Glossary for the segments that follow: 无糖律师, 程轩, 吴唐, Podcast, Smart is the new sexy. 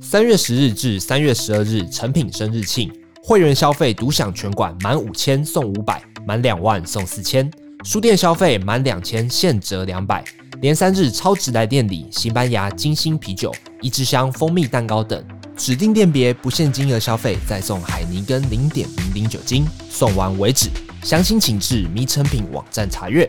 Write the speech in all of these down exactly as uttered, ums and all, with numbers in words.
三月十日至三月十二日诚品生日庆，会员消费独享全馆满五千送五百，满两万送四千；书店消费满两千现折两百。连三日超值来店礼，西班牙金星啤酒、一支香蜂蜜蛋糕等，指定店别不限金额消费，再送海尼根零点零零酒精，送完为止。详情请至迷诚品网站查阅。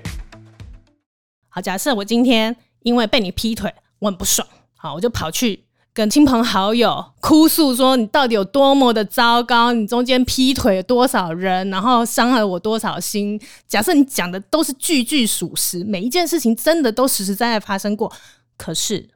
好，假设我今天因为被你劈腿，我很不爽，好，我就跑去跟亲朋好友哭诉说你到底有多么的糟糕，你中间劈腿了多少人，然后伤了我多少心。假设你讲的都是句句属实，每一件事情真的都实实在在发生过，可是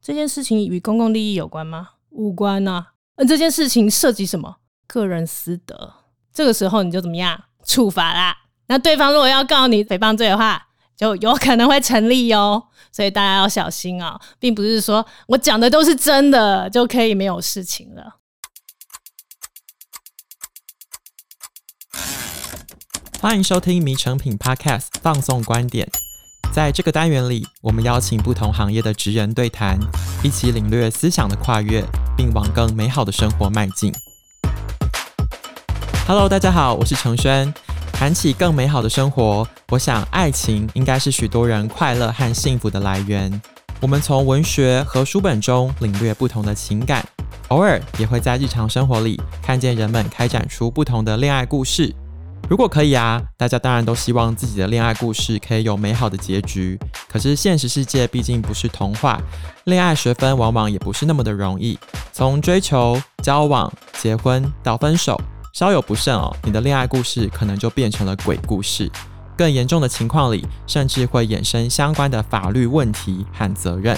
这件事情与公共利益有关吗？无关啊。而这件事情涉及什么？个人私德。这个时候你就怎么样？处罚啦。那对方如果要告你诽谤罪的话，就有可能会成立哦，所以大家要小心哦，并不是说我讲的都是真的就可以没有事情了。欢迎收听迷诚品 Podcast 放送观点，在这个单元里，我们邀请不同行业的职人对谈，一起领略思想的跨越，并往更美好的生活迈进。 Hello， 大家好，我是程轩。谈起更美好的生活，我想爱情应该是许多人快乐和幸福的来源。我们从文学和书本中领略不同的情感，偶尔也会在日常生活里看见人们开展出不同的恋爱故事。如果可以啊，大家当然都希望自己的恋爱故事可以有美好的结局。可是现实世界毕竟不是童话，恋爱学分往往也不是那么的容易。从追求、交往、结婚到分手，稍有不慎哦，你的恋爱故事可能就变成了鬼故事。更严重的情况里，甚至会衍生相关的法律问题和责任。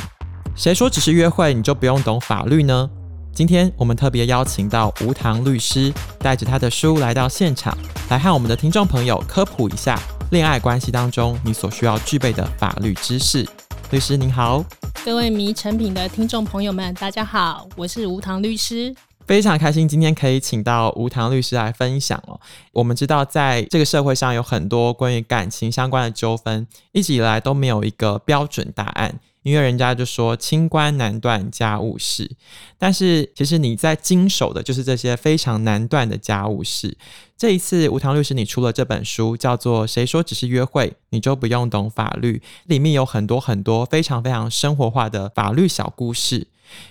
谁说只是约会你就不用懂法律呢？今天我们特别邀请到吴唐律师，带着他的书来到现场，来和我们的听众朋友科普一下恋爱关系当中你所需要具备的法律知识。律师您好。各位迷诚品的听众朋友们大家好，我是吴唐律师。非常开心今天可以请到吴唐律师来分享哦。我们知道在这个社会上有很多关于感情相关的纠纷，一直以来都没有一个标准答案，因为人家就说清官难断家务事，但是其实你在经手的就是这些非常难断的家务事。这一次吴唐律师你出了这本书，叫做《谁说只是约会你就不用懂法律》，里面有很多很多非常非常生活化的法律小故事。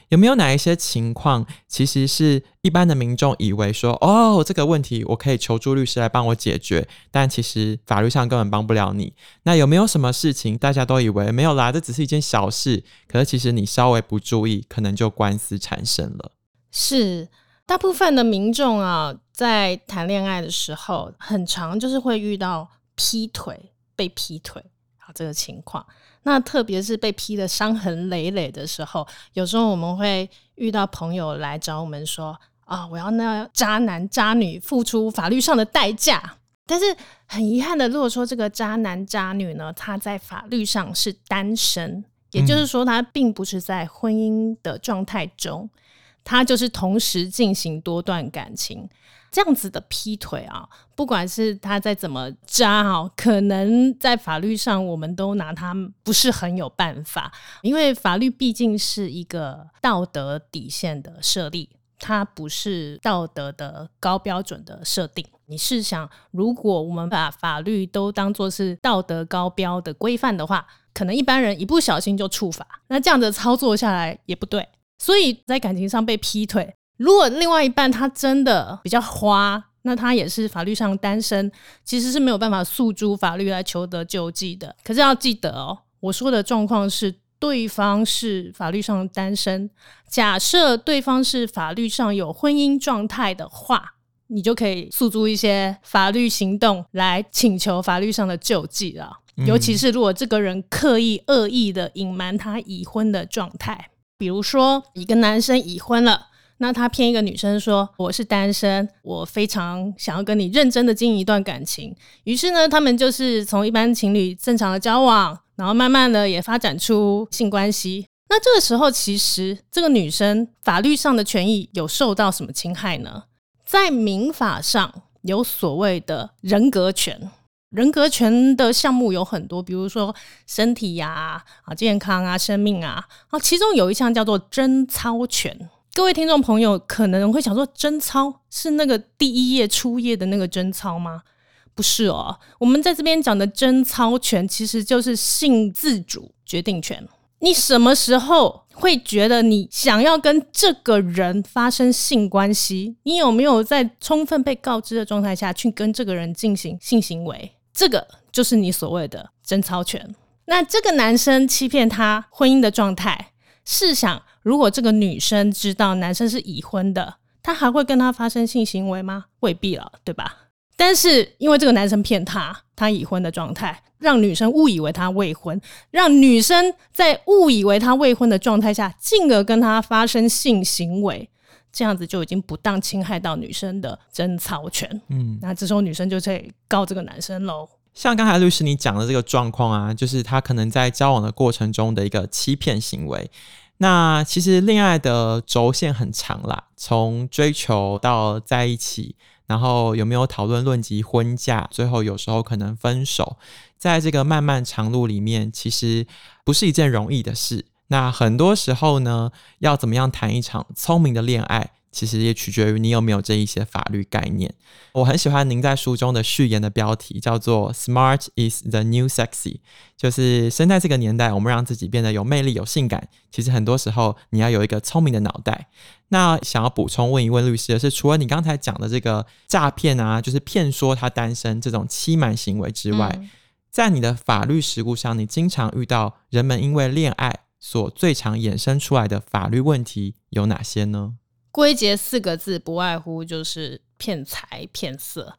有没有哪一些情况其实是一般的民众以为说，哦，这个问题我可以求助律师来帮我解决，但其实法律上根本帮不了你？那有没有什么事情大家都以为没有啦，这只是一件小事，可是其实你稍微不注意，可能就官司产生了？是，大部分的民众啊，在谈恋爱的时候很常就是会遇到劈腿、被劈腿这个情况。那特别是被劈的伤痕累累的时候，有时候我们会遇到朋友来找我们说，啊，我要那渣男渣女付出法律上的代价。但是很遗憾的，如果说这个渣男渣女呢，他在法律上是单身，也就是说他并不是在婚姻的状态中，他就是同时进行多段感情。这样子的劈腿啊，不管是他再怎么渣啊，可能在法律上我们都拿他不是很有办法，因为法律毕竟是一个道德底线的设立，它不是道德的高标准的设定。你试想，如果我们把法律都当作是道德高标的规范的话，可能一般人一不小心就触法，那这样的操作下来也不对。所以在感情上被劈腿，如果另外一半他真的比较花，那他也是法律上单身，其实是没有办法诉诸法律来求得救济的。可是要记得哦，我说的状况是对方是法律上单身，假设对方是法律上有婚姻状态的话，你就可以诉诸一些法律行动来请求法律上的救济了。嗯、尤其是如果这个人刻意恶意的隐瞒他已婚的状态，比如说一个男生已婚了，那他骗一个女生说我是单身，我非常想要跟你认真的经营一段感情，于是呢他们就是从一般情侣正常的交往，然后慢慢的也发展出性关系。那这个时候其实这个女生法律上的权益有受到什么侵害呢？在民法上有所谓的人格权，人格权的项目有很多，比如说身体啊、健康啊、生命啊，其中有一项叫做贞操权。各位听众朋友可能会想说，贞操是那个第一页初页的那个贞操吗？不是哦，我们在这边讲的贞操权其实就是性自主决定权。你什么时候会觉得你想要跟这个人发生性关系？你有没有在充分被告知的状态下去跟这个人进行性行为？这个就是你所谓的贞操权。那这个男生欺骗他婚姻的状态，试想如果这个女生知道男生是已婚的，他还会跟他发生性行为吗？未必了，对吧？但是因为这个男生骗她，她已婚的状态，让女生误以为她未婚，让女生在误以为她未婚的状态下进而跟她发生性行为，这样子就已经不当侵害到女生的贞操权。嗯，那这时候女生就可以告这个男生咯。像刚才律师你讲的这个状况啊，就是她可能在交往的过程中的一个欺骗行为。那其实恋爱的轴线很长啦，从追求到在一起，然后有没有讨论论及婚嫁，最后有时候可能分手，在这个漫漫长路里面其实不是一件容易的事。那很多时候呢，要怎么样谈一场聪明的恋爱，其实也取决于你有没有这一些法律概念。我很喜欢您在书中的序言的标题叫做 Smart is the new sexy， 就是生在这个年代，我们让自己变得有魅力有性感，其实很多时候你要有一个聪明的脑袋。那想要补充问一问律师的是，除了你刚才讲的这个诈骗啊，就是骗说他单身这种欺瞒行为之外，嗯，在你的法律实务上，你经常遇到人们因为恋爱所最常衍生出来的法律问题有哪些呢？归结四个字，不外乎就是骗财骗色。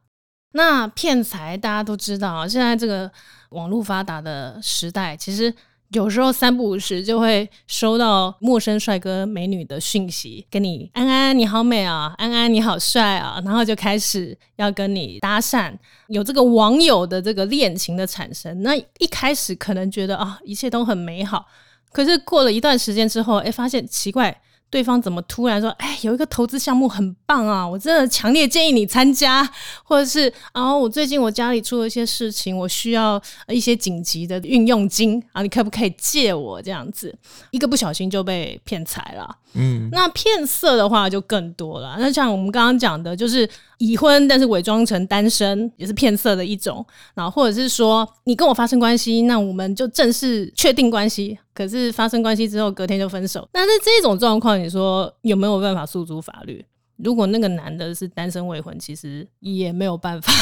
那骗财大家都知道啊，现在这个网络发达的时代，其实有时候三不五时就会收到陌生帅哥美女的讯息，跟你安安你好美啊，安安你好帅啊，然后就开始要跟你搭讪，有这个网友的这个恋情的产生。那一开始可能觉得啊，一切都很美好，可是过了一段时间之后，哎，发现奇怪，对方怎么突然说，哎，有一个投资项目很棒啊，我真的强烈建议你参加，或者是啊，我最近我家里出了一些事情，我需要一些紧急的运用金啊，你可不可以借我，这样子一个不小心就被骗财了。嗯，那骗色的话就更多了。那像我们刚刚讲的，就是已婚但是伪装成单身，也是骗色的一种。然后或者是说你跟我发生关系，那我们就正式确定关系，可是发生关系之后隔天就分手。那在这种状况，你说有没有办法诉诸法律？如果那个男的是单身未婚，其实也没有办法，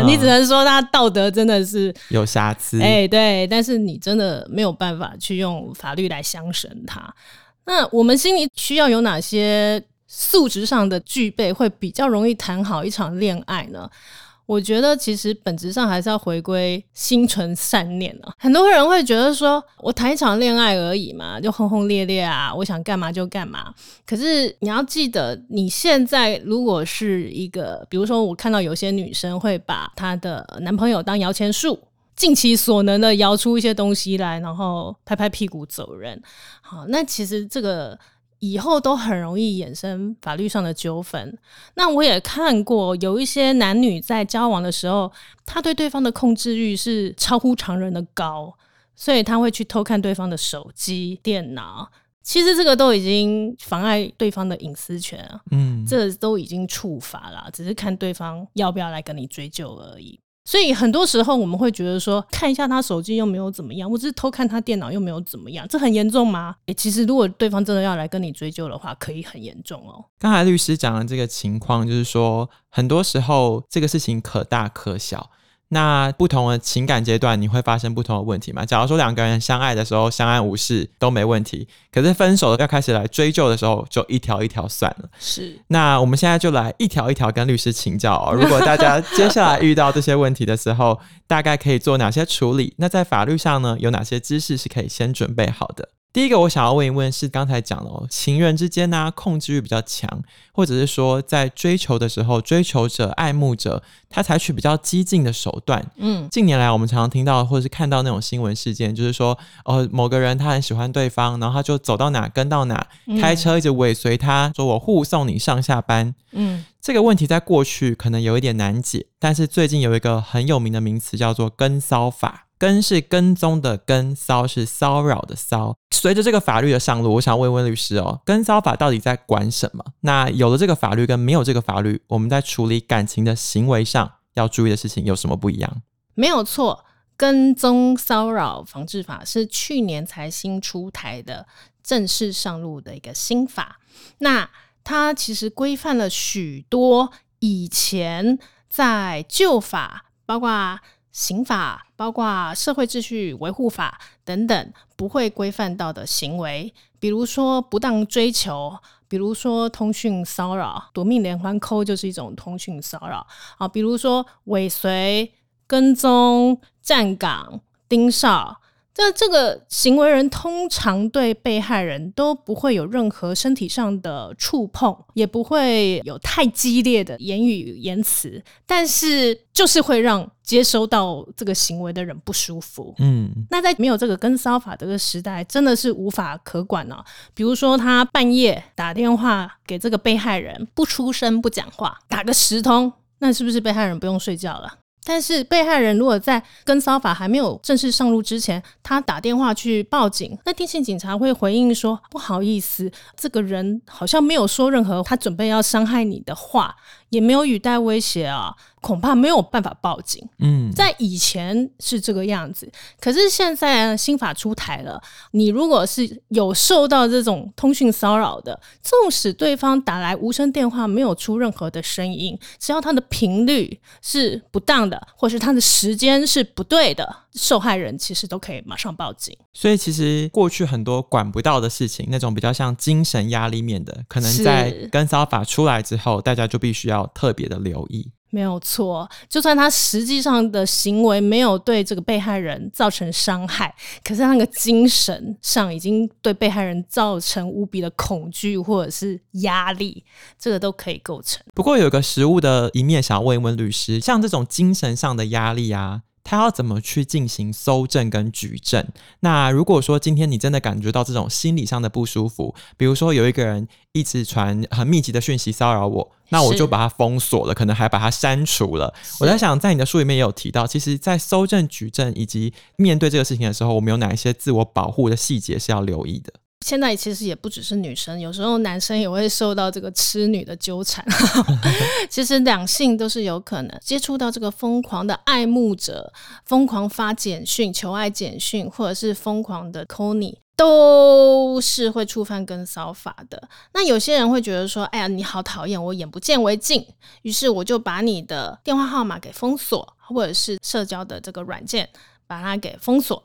嗯，你只能说他道德真的是有瑕疵，欸，对，但是你真的没有办法去用法律来相绳他。那我们心里需要有哪些素质上的具备，会比较容易谈好一场恋爱呢？我觉得其实本质上还是要回归心存善念啊。很多人会觉得说，我谈一场恋爱而已嘛，就轰轰烈烈啊，我想干嘛就干嘛。可是你要记得，你现在如果是一个，比如说我看到有些女生会把她的男朋友当摇钱树，尽其所能的摇出一些东西来，然后拍拍屁股走人。好，那其实这个以后都很容易衍生法律上的纠纷。那我也看过有一些男女在交往的时候，他对对方的控制欲是超乎常人的高，所以他会去偷看对方的手机、电脑。其实这个都已经妨碍对方的隐私权了，嗯，这都已经触法了，只是看对方要不要来跟你追究而已。所以很多时候我们会觉得说，看一下他手机又没有怎么样，我只是偷看他电脑又没有怎么样，这很严重吗？欸，其实如果对方真的要来跟你追究的话，可以很严重哦。刚才律师讲的这个情况，就是说很多时候这个事情可大可小，那不同的情感阶段你会发生不同的问题嘛。假如说两个人相爱的时候相安无事都没问题，可是分手要开始来追究的时候，就一条一条算了。是，那我们现在就来一条一条跟律师请教哦。如果大家接下来遇到这些问题的时候大概可以做哪些处理，那在法律上呢有哪些知识是可以先准备好的？第一个我想要问一问是刚才讲的哦，情人之间啊控制欲比较强，或者是说在追求的时候，追求者爱慕者他采取比较激进的手段。嗯，近年来我们常常听到或是看到那种新闻事件，就是说哦，某个人他很喜欢对方，然后他就走到哪跟到哪，开车一直尾随他，说我护送你上下班。嗯，这个问题在过去可能有一点难解，但是最近有一个很有名的名词叫做跟骚法。跟是跟踪的跟，骚是骚扰的骚。随着这个法律的上路，我想问问律师哦，跟骚法到底在管什么？那有了这个法律跟没有这个法律，我们在处理感情的行为上要注意的事情有什么不一样？没有错，跟踪骚扰防治法是去年才新出台的正式上路的一个新法，那它其实规范了许多以前在旧法，包括刑法，包括社会秩序维护法等等不会规范到的行为，比如说不当追求，比如说通讯骚扰，夺命连环扣就是一种通讯骚扰、啊、比如说尾随、跟踪、站岗、盯梢，那这个行为人通常对被害人都不会有任何身体上的触碰，也不会有太激烈的言语言辞，但是就是会让接收到这个行为的人不舒服。嗯，那在没有这个跟骚法这个时代真的是无法可管了、啊、比如说他半夜打电话给这个被害人，不出声不讲话，打个十通，那是不是被害人不用睡觉了？但是被害人如果在跟骚法还没有正式上路之前，他打电话去报警，那电信警察会回应说，不好意思，这个人好像没有说任何他准备要伤害你的话，也没有语带威胁啊，恐怕没有办法报警。嗯，在以前是这个样子，可是现在新法出台了，你如果是有受到这种通讯骚扰的，纵使对方打来无声电话没有出任何的声音，只要他的频率是不当的，或是他的时间是不对的，受害人其实都可以马上报警。所以其实过去很多管不到的事情，那种比较像精神压力面的，可能在跟骚法出来之后，大家就必须要特别的留意。没有错，就算他实际上的行为没有对这个被害人造成伤害，可是他那个精神上已经对被害人造成无比的恐惧或者是压力，这个都可以构成。不过有一个实务的一面想问一问律师，像这种精神上的压力啊，他要怎么去进行搜证跟举证？那如果说今天你真的感觉到这种心理上的不舒服，比如说有一个人一直传很密集的讯息骚扰我，那我就把它封锁了，可能还把它删除了。我在想，在你的书里面也有提到，其实在搜证举证以及面对这个事情的时候，我们有哪一些自我保护的细节是要留意的？现在其实也不只是女生，有时候男生也会受到这个痴女的纠缠其实两性都是有可能接触到这个疯狂的爱慕者，疯狂发简讯求爱简讯，或者是疯狂的 call 你，都是会触犯跟骚法的。那有些人会觉得说，哎呀，你好讨厌，我眼不见为净，于是我就把你的电话号码给封锁，或者是社交的这个软件把它给封锁。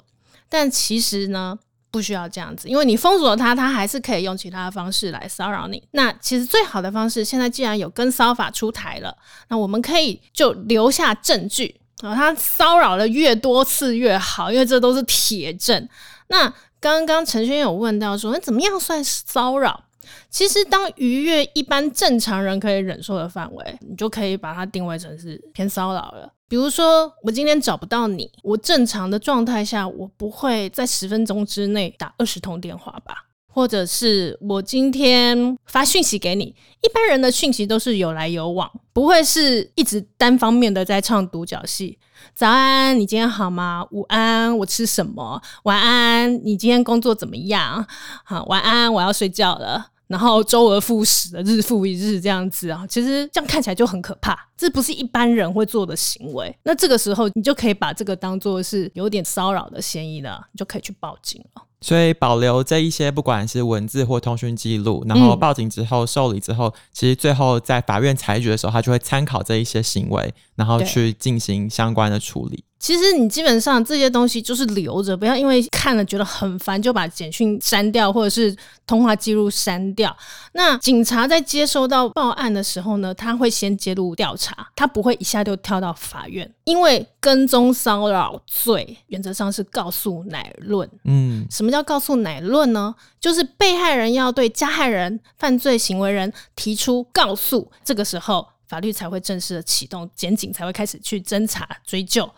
但其实呢，不需要这样子，因为你封锁他，他还是可以用其他的方式来骚扰你。那其实最好的方式，现在既然有跟骚法出台了，那我们可以就留下证据，然后他骚扰了越多次越好，因为这都是铁证。那刚刚陈轩有问到说，那怎么样算骚扰？其实当逾越一般正常人可以忍受的范围，你就可以把它定位成是偏骚扰了。比如说我今天找不到你，我正常的状态下我不会在十分钟之内打二十通电话吧，或者是我今天发讯息给你，一般人的讯息都是有来有往，不会是一直单方面的在唱独角戏，早安你今天好吗，午安我吃什么，晚安你今天工作怎么样，好晚安我要睡觉了，然后周而复始的日复一日这样子啊，其实这样看起来就很可怕，这不是一般人会做的行为。那这个时候你就可以把这个当作是有点骚扰的嫌疑了，你就可以去报警了。所以保留这一些，不管是文字或通讯记录，然后报警之后、嗯、受理之后，其实最后在法院裁决的时候，他就会参考这一些行为，然后去进行相关的处理。其实你基本上这些东西就是留着，不要因为看了觉得很烦就把简讯删掉，或者是通话记录删掉。那警察在接收到报案的时候呢，他会先介入调查，他不会一下就跳到法院，因为跟踪骚扰罪原则上是告诉乃论。嗯，什么叫告诉乃论呢？就是被害人要对加害人、犯罪行为人提出告诉，这个时候法律才会正式的启动，检警才会开始去侦查追究。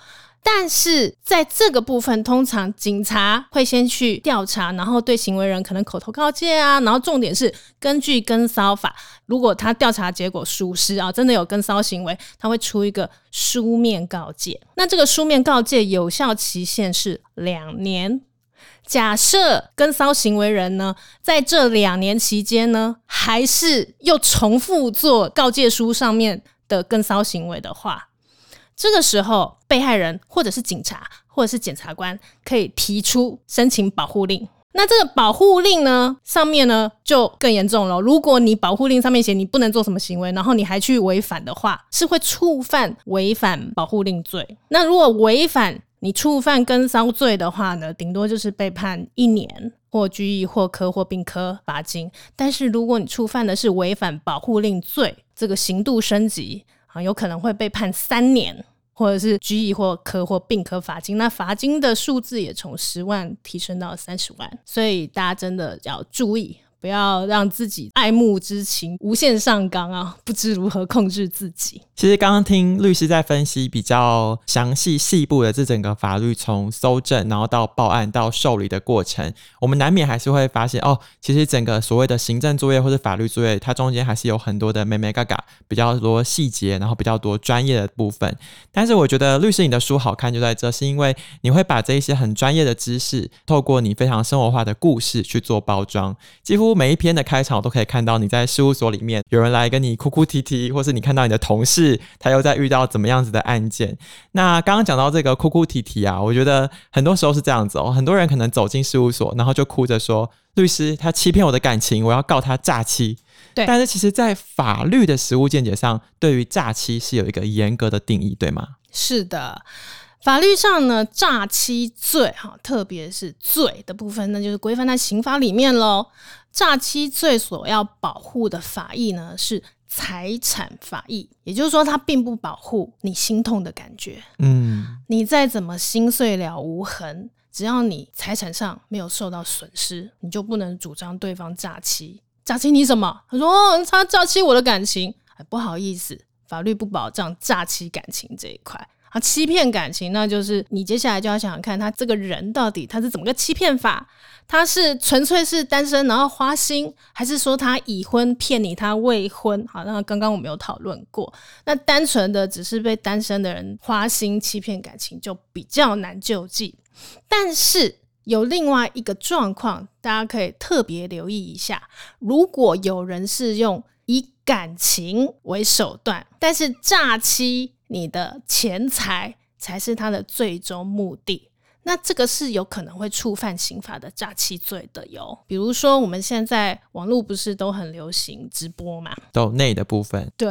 但是在这个部分通常警察会先去调查，然后对行为人可能口头告诫啊，然后重点是根据跟骚法，如果他调查结果属实啊，真的有跟骚行为，他会出一个书面告诫。那这个书面告诫有效期限是两年，假设跟骚行为人呢在这两年期间呢还是又重复做告诫书上面的跟骚行为的话，这个时候被害人或者是警察或者是检察官可以提出申请保护令。那这个保护令呢上面呢就更严重了，如果你保护令上面写你不能做什么行为，然后你还去违反的话，是会触犯违反保护令罪。那如果违反你触犯跟骚罪的话呢，顶多就是被判一年或拘役或科或并科罚金。但是如果你触犯的是违反保护令罪，这个刑度升级啊，有可能会被判三年或者是拘役或科或并科罚金。那罚金的数字也从十万提升到三十万，所以大家真的要注意，不要让自己爱慕之情无限上纲啊，不知如何控制自己。其实刚刚听律师在分析比较详细细部的这整个法律，从搜证然后到报案到受理的过程，我们难免还是会发现哦，其实整个所谓的行政作业或是法律作业，它中间还是有很多的眉眉角角，比较多细节，然后比较多专业的部分。但是我觉得律师你的书好看就在这，是因为你会把这一些很专业的知识透过你非常生活化的故事去做包装。几乎每一篇的开场我都可以看到你在事务所里面有人来跟你哭哭啼啼，或是你看到你的同事他又在遇到怎么样子的案件。那刚刚讲到这个哭哭啼啼啊，我觉得很多时候是这样子哦，很多人可能走进事务所然后就哭着说律师他欺骗我的感情，我要告他诈欺。对，但是其实在法律的实务见解上，对于诈欺是有一个严格的定义，对吗？是的，法律上呢诈欺罪，特别是罪的部分，那就是规范在刑法里面咯。诈欺罪所要保护的法益呢是财产法益，也就是说它并不保护你心痛的感觉。嗯，你再怎么心碎了无痕，只要你财产上没有受到损失，你就不能主张对方诈欺。诈欺你什么？他说哦，他诈欺我的感情，哎，不好意思，法律不保障诈欺感情这一块。啊，欺骗感情，那就是你接下来就要想想看他这个人到底他是怎么个欺骗法，他是纯粹是单身然后花心，还是说他已婚骗你他未婚。好，那刚刚我们有讨论过，那单纯的只是被单身的人花心欺骗感情就比较难救济。但是有另外一个状况大家可以特别留意一下，如果有人是用以感情为手段，但是诈欺你的钱财才是他的最终目的，那这个是有可能会触犯刑法的诈欺罪的哟。比如说我们现在网络不是都很流行直播嘛，抖内的部分。对，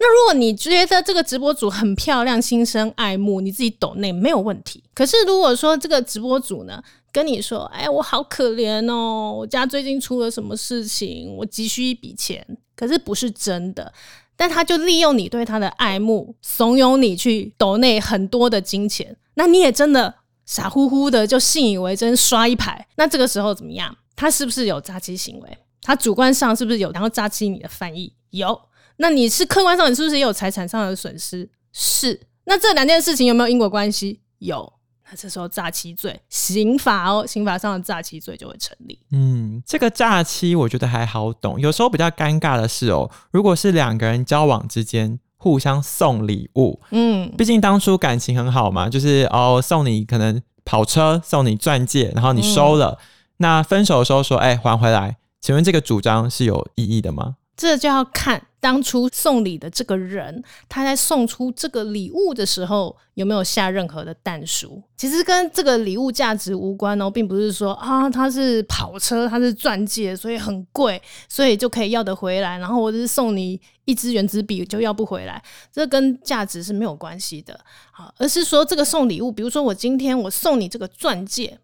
那如果你觉得这个直播主很漂亮，心生爱慕，你自己抖内没有问题。可是如果说这个直播主呢跟你说，哎，我好可怜哦，我家最近出了什么事情，我急需一笔钱，可是不是真的，但他就利用你对他的爱慕，怂恿你去抖内很多的金钱，那你也真的傻乎乎的就信以为真，刷一排。那这个时候怎么样？他是不是有诈欺行为？他主观上是不是有然后诈欺你的犯意？有。那你是客观上你是不是也有财产上的损失？是。那这两件事情有没有因果关系？有。这时候诈欺罪，刑法哦，刑法上的诈欺罪就会成立。嗯，这个诈欺我觉得还好懂，有时候比较尴尬的是哦，如果是两个人交往之间互相送礼物，嗯，毕竟当初感情很好嘛，就是哦送你可能跑车，送你钻戒，然后你收了，嗯、那分手的时候说哎还回来，请问这个主张是有意义的吗？这就要看当初送礼的这个人，他在送出这个礼物的时候有没有下任何的但书，其实跟这个礼物价值无关哦，并不是说啊他是跑车他是钻戒所以很贵所以就可以要得回来，然后我就是送你一支原子笔就要不回来，这跟价值是没有关系的。好，而是说这个送礼物，比如说我今天我送你这个钻戒，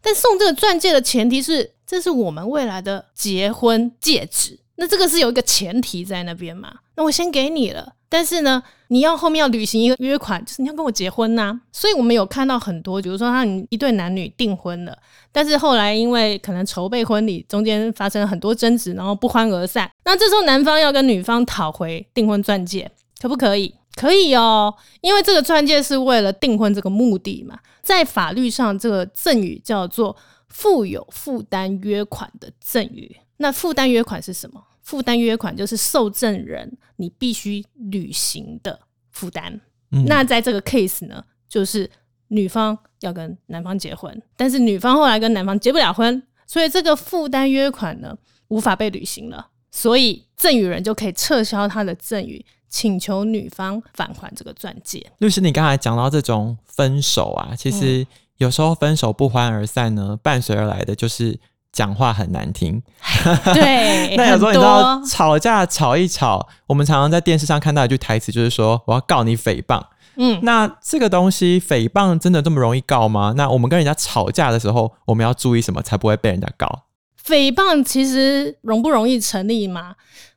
但送这个钻戒的前提是这是我们未来的结婚戒指，那这个是有一个前提在那边嘛，那我先给你了，但是呢你要后面要履行一个约款，就是你要跟我结婚啊。所以我们有看到很多，比如说他一对男女订婚了，但是后来因为可能筹备婚礼中间发生很多争执，然后不欢而散，那这时候男方要跟女方讨回订婚钻戒，可不可以？可以哦，因为这个专戒是为了订婚这个目的嘛。在法律上，这个赠与叫做附有负担约款的赠与。那负担约款是什么？负担约款就是受赠人你必须履行的负担、嗯、那在这个 case 呢，就是女方要跟男方结婚，但是女方后来跟男方结不了婚，所以这个负担约款呢无法被履行了，所以赠与人就可以撤销他的赠与，请求女方返还这个钻戒。律师，你刚才讲到这种分手啊，其实有时候分手不欢而散呢，伴随而来的就是讲话很难听。对，那有时候你知道吵架吵一吵，我们常常在电视上看到一句台词，就是说我要告你诽谤。嗯，那这个东西诽谤真的这么容易告吗？那我们跟人家吵架的时候，我们要注意什么才不会被人家告？诽谤其实容不容易成立吗？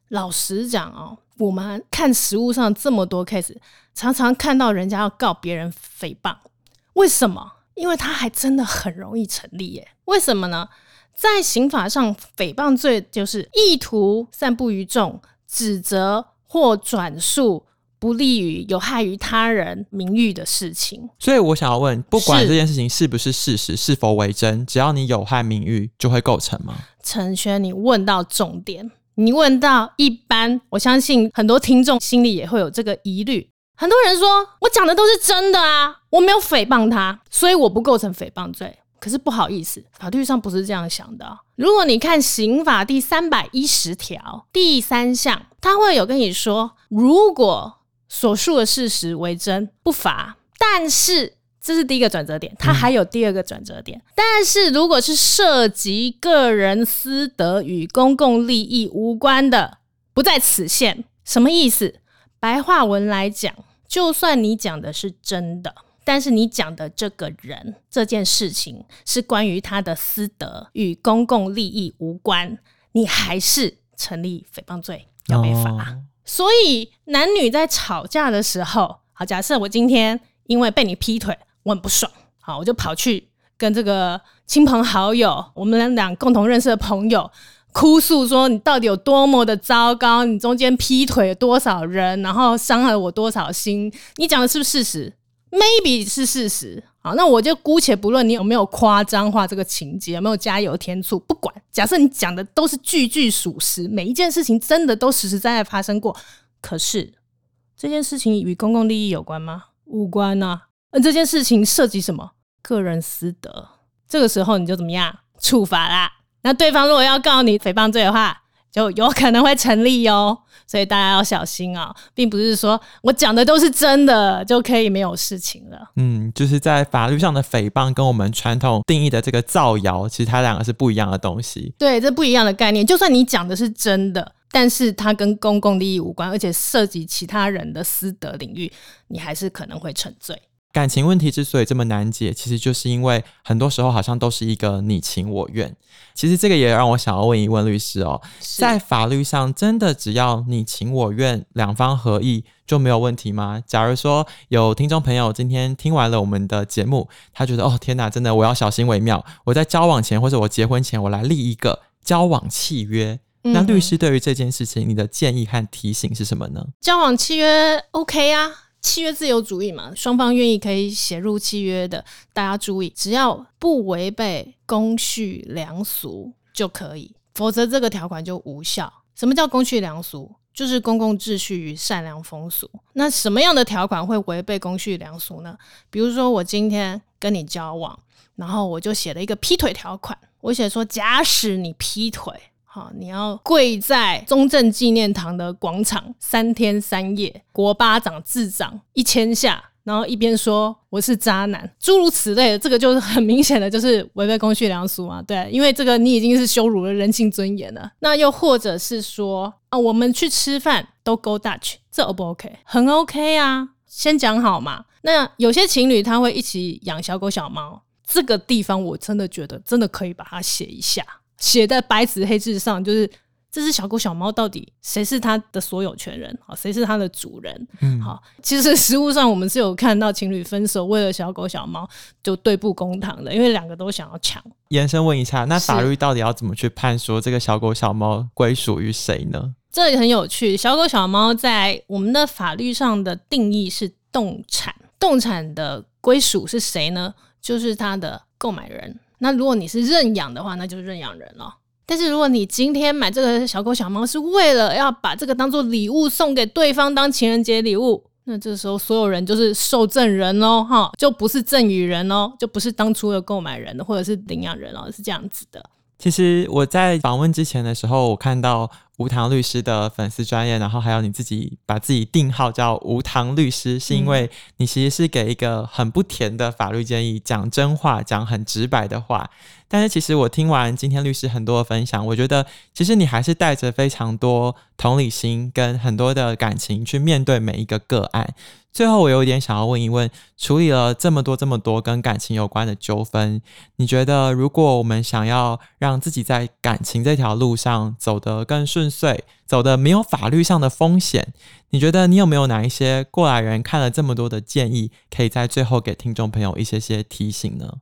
老实讲哦，我们看实务上这么多 case， 常常看到人家要告别人诽谤，为什么？因为它还真的很容易成立耶。为什么呢？在刑法上，诽谤罪就是意图散布于众，指责或转述不利于有害于他人名誉的事情。所以我想要问，不管这件事情是不是事实， 是, 是否为真，只要你有害名誉就会构成吗？陈轩，你问到重点，你问到一般我相信很多听众心里也会有这个疑虑。很多人说我讲的都是真的啊，我没有诽谤他，所以我不构成诽谤罪。可是不好意思，法律上不是这样想的、哦、如果你看刑法第三百一十条第三项，他会有跟你说，如果所述的事实为真不罚，但是这是第一个转折点，它还有第二个转折点、嗯、但是如果是涉及个人私德与公共利益无关的，不在此限。什么意思？白话文来讲，就算你讲的是真的，但是你讲的这个人这件事情是关于他的私德与公共利益无关，你还是成立诽谤罪，要被罚、哦所以男女在吵架的时候，好，假设我今天因为被你劈腿我很不爽，好，我就跑去跟这个亲朋好友，我们俩共同认识的朋友哭诉说你到底有多么的糟糕，你中间劈腿了多少人，然后伤了我多少心，你讲的是不是事实？ maybe 是事实。好，那我就姑且不论你有没有夸张化这个情节，有没有加油添醋，不管，假设你讲的都是句句属实，每一件事情真的都实实在在发生过，可是这件事情与公共利益有关吗？无关啊、呃、这件事情涉及什么？个人私德。这个时候你就怎么样？处罚啦。那对方如果要告你诽谤罪的话，就有可能会成立哦，所以大家要小心哦，并不是说我讲的都是真的就可以没有事情了。嗯，就是在法律上的诽谤跟我们传统定义的这个造谣，其实它两个是不一样的东西。对，这不一样的概念。就算你讲的是真的，但是它跟公共利益无关，而且涉及其他人的私德领域，你还是可能会成罪。感情问题之所以这么难解，其实就是因为很多时候好像都是一个你情我愿。其实这个也让我想要问一问律师哦，在法律上真的只要你情我愿，两方合意就没有问题吗？假如说有听众朋友今天听完了我们的节目，他觉得哦天哪，真的我要小心为妙，我在交往前或者我结婚前我来立一个交往契约，那律师对于这件事情你的建议和提醒是什么呢？嗯、交往契约 OK 啊，契约自由主义嘛，双方愿意可以写入契约的，大家注意，只要不违背公序良俗就可以，否则这个条款就无效。什么叫公序良俗？就是公共秩序与善良风俗。那什么样的条款会违背公序良俗呢？比如说我今天跟你交往，然后我就写了一个劈腿条款，我写说假使你劈腿，好，你要跪在中正纪念堂的广场三天三夜，国巴掌自掌一千下，然后一边说我是渣男，诸如此类的。这个就是很明显的就是违背公序良俗嘛，对，因为这个你已经是羞辱了人性尊严了。那又或者是说啊，我们去吃饭都 go Dutch， 这 O 不 OK？ 很 OK 啊，先讲好嘛。那有些情侣他会一起养小狗小猫，这个地方我真的觉得真的可以把它写一下，写在白纸黑字上，就是这只小狗小猫到底谁是它的所有权人，谁是它的主人、嗯、好，其实实务上我们是有看到情侣分手为了小狗小猫就对簿公堂的，因为两个都想要抢。延伸问一下，那法律到底要怎么去判说这个小狗小猫归属于谁呢？这也很有趣。小狗小猫在我们的法律上的定义是动产，动产的归属是谁呢？就是它的购买人。那如果你是认养的话，那就是认养人了。但是如果你今天买这个小狗小猫是为了要把这个当做礼物送给对方当情人节礼物，那这时候所有人就是受赠人哦，哈，就不是赠与人哦，就不是当初的购买人或者是领养人哦，是这样子的。其实我在访问之前的时候，我看到无糖律师的粉丝专页，然后还有你自己把自己定号叫无糖律师，是因为你其实是给一个很不甜的法律建议，讲真话，讲很直白的话。但是其实我听完今天律师很多的分享，我觉得其实你还是带着非常多同理心跟很多的感情去面对每一个个案。最后我有点想要问一问，处理了这么多这么多跟感情有关的纠纷，你觉得如果我们想要让自己在感情这条路上走得更顺遂，走得没有法律上的风险，你觉得你有没有哪一些过来人看了这么多的建议，可以在最后给听众朋友一些些提醒呢？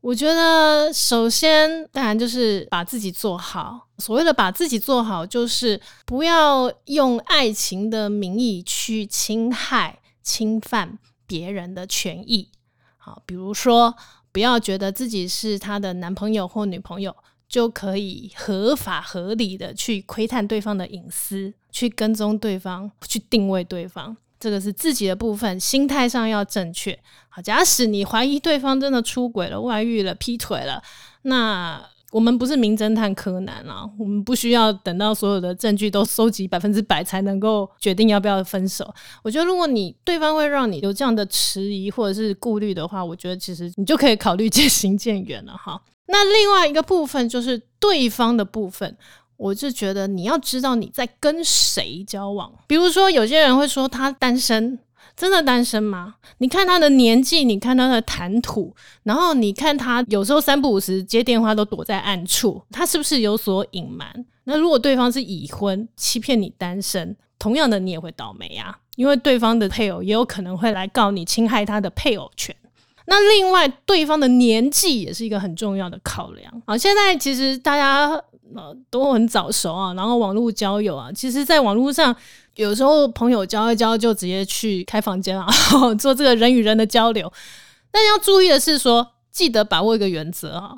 我觉得首先当然就是把自己做好，所谓的把自己做好就是不要用爱情的名义去侵害侵犯别人的权益。好，比如说不要觉得自己是他的男朋友或女朋友就可以合法合理的去窥探对方的隐私，去跟踪对方，去定位对方，这个是自己的部分，心态上要正确。好，假使你怀疑对方真的出轨了，外遇了，劈腿了，那我们不是名侦探柯南啊，我们不需要等到所有的证据都收集百分之百才能够决定要不要分手。我觉得如果你对方会让你有这样的迟疑或者是顾虑的话，我觉得其实你就可以考虑渐行渐远了哈。那另外一个部分就是对方的部分，我就觉得你要知道你在跟谁交往。比如说有些人会说他单身，真的单身吗？你看他的年纪，你看他的谈吐，然后你看他有时候三不五时接电话都躲在暗处，他是不是有所隐瞒？那如果对方是已婚欺骗你单身，同样的你也会倒霉啊，因为对方的配偶也有可能会来告你侵害他的配偶权。那另外对方的年纪也是一个很重要的考量。好，现在其实大家呃，都很早熟啊，然后网络交友啊，其实在网络上有时候朋友交一交就直接去开房间啊，呵呵，做这个人与人的交流。但要注意的是说，记得把握一个原则啊，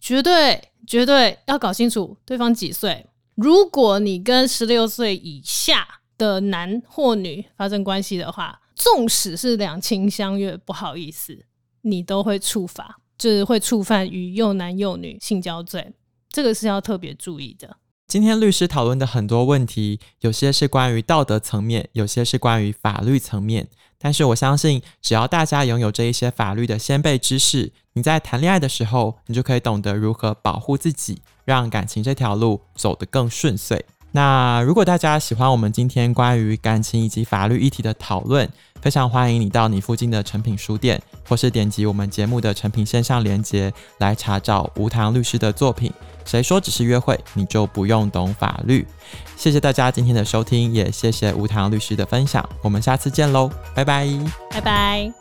绝对绝对要搞清楚对方几岁。如果你跟十六岁以下的男或女发生关系的话，纵使是两情相悦，不好意思，你都会触法，就是会触犯与幼男幼女性交罪，这个是要特别注意的。今天律师讨论的很多问题，有些是关于道德层面，有些是关于法律层面，但是我相信只要大家拥有这一些法律的先辈知识，你在谈恋爱的时候，你就可以懂得如何保护自己，让感情这条路走得更顺遂。那如果大家喜欢我们今天关于感情以及法律议题的讨论，非常欢迎你到你附近的诚品书店，或是点击我们节目的诚品线上连结，来查找无糖律师的作品。谁说只是约会，你就不用懂法律？谢谢大家今天的收听，也谢谢无糖律师的分享，我们下次见喽，拜拜，拜拜。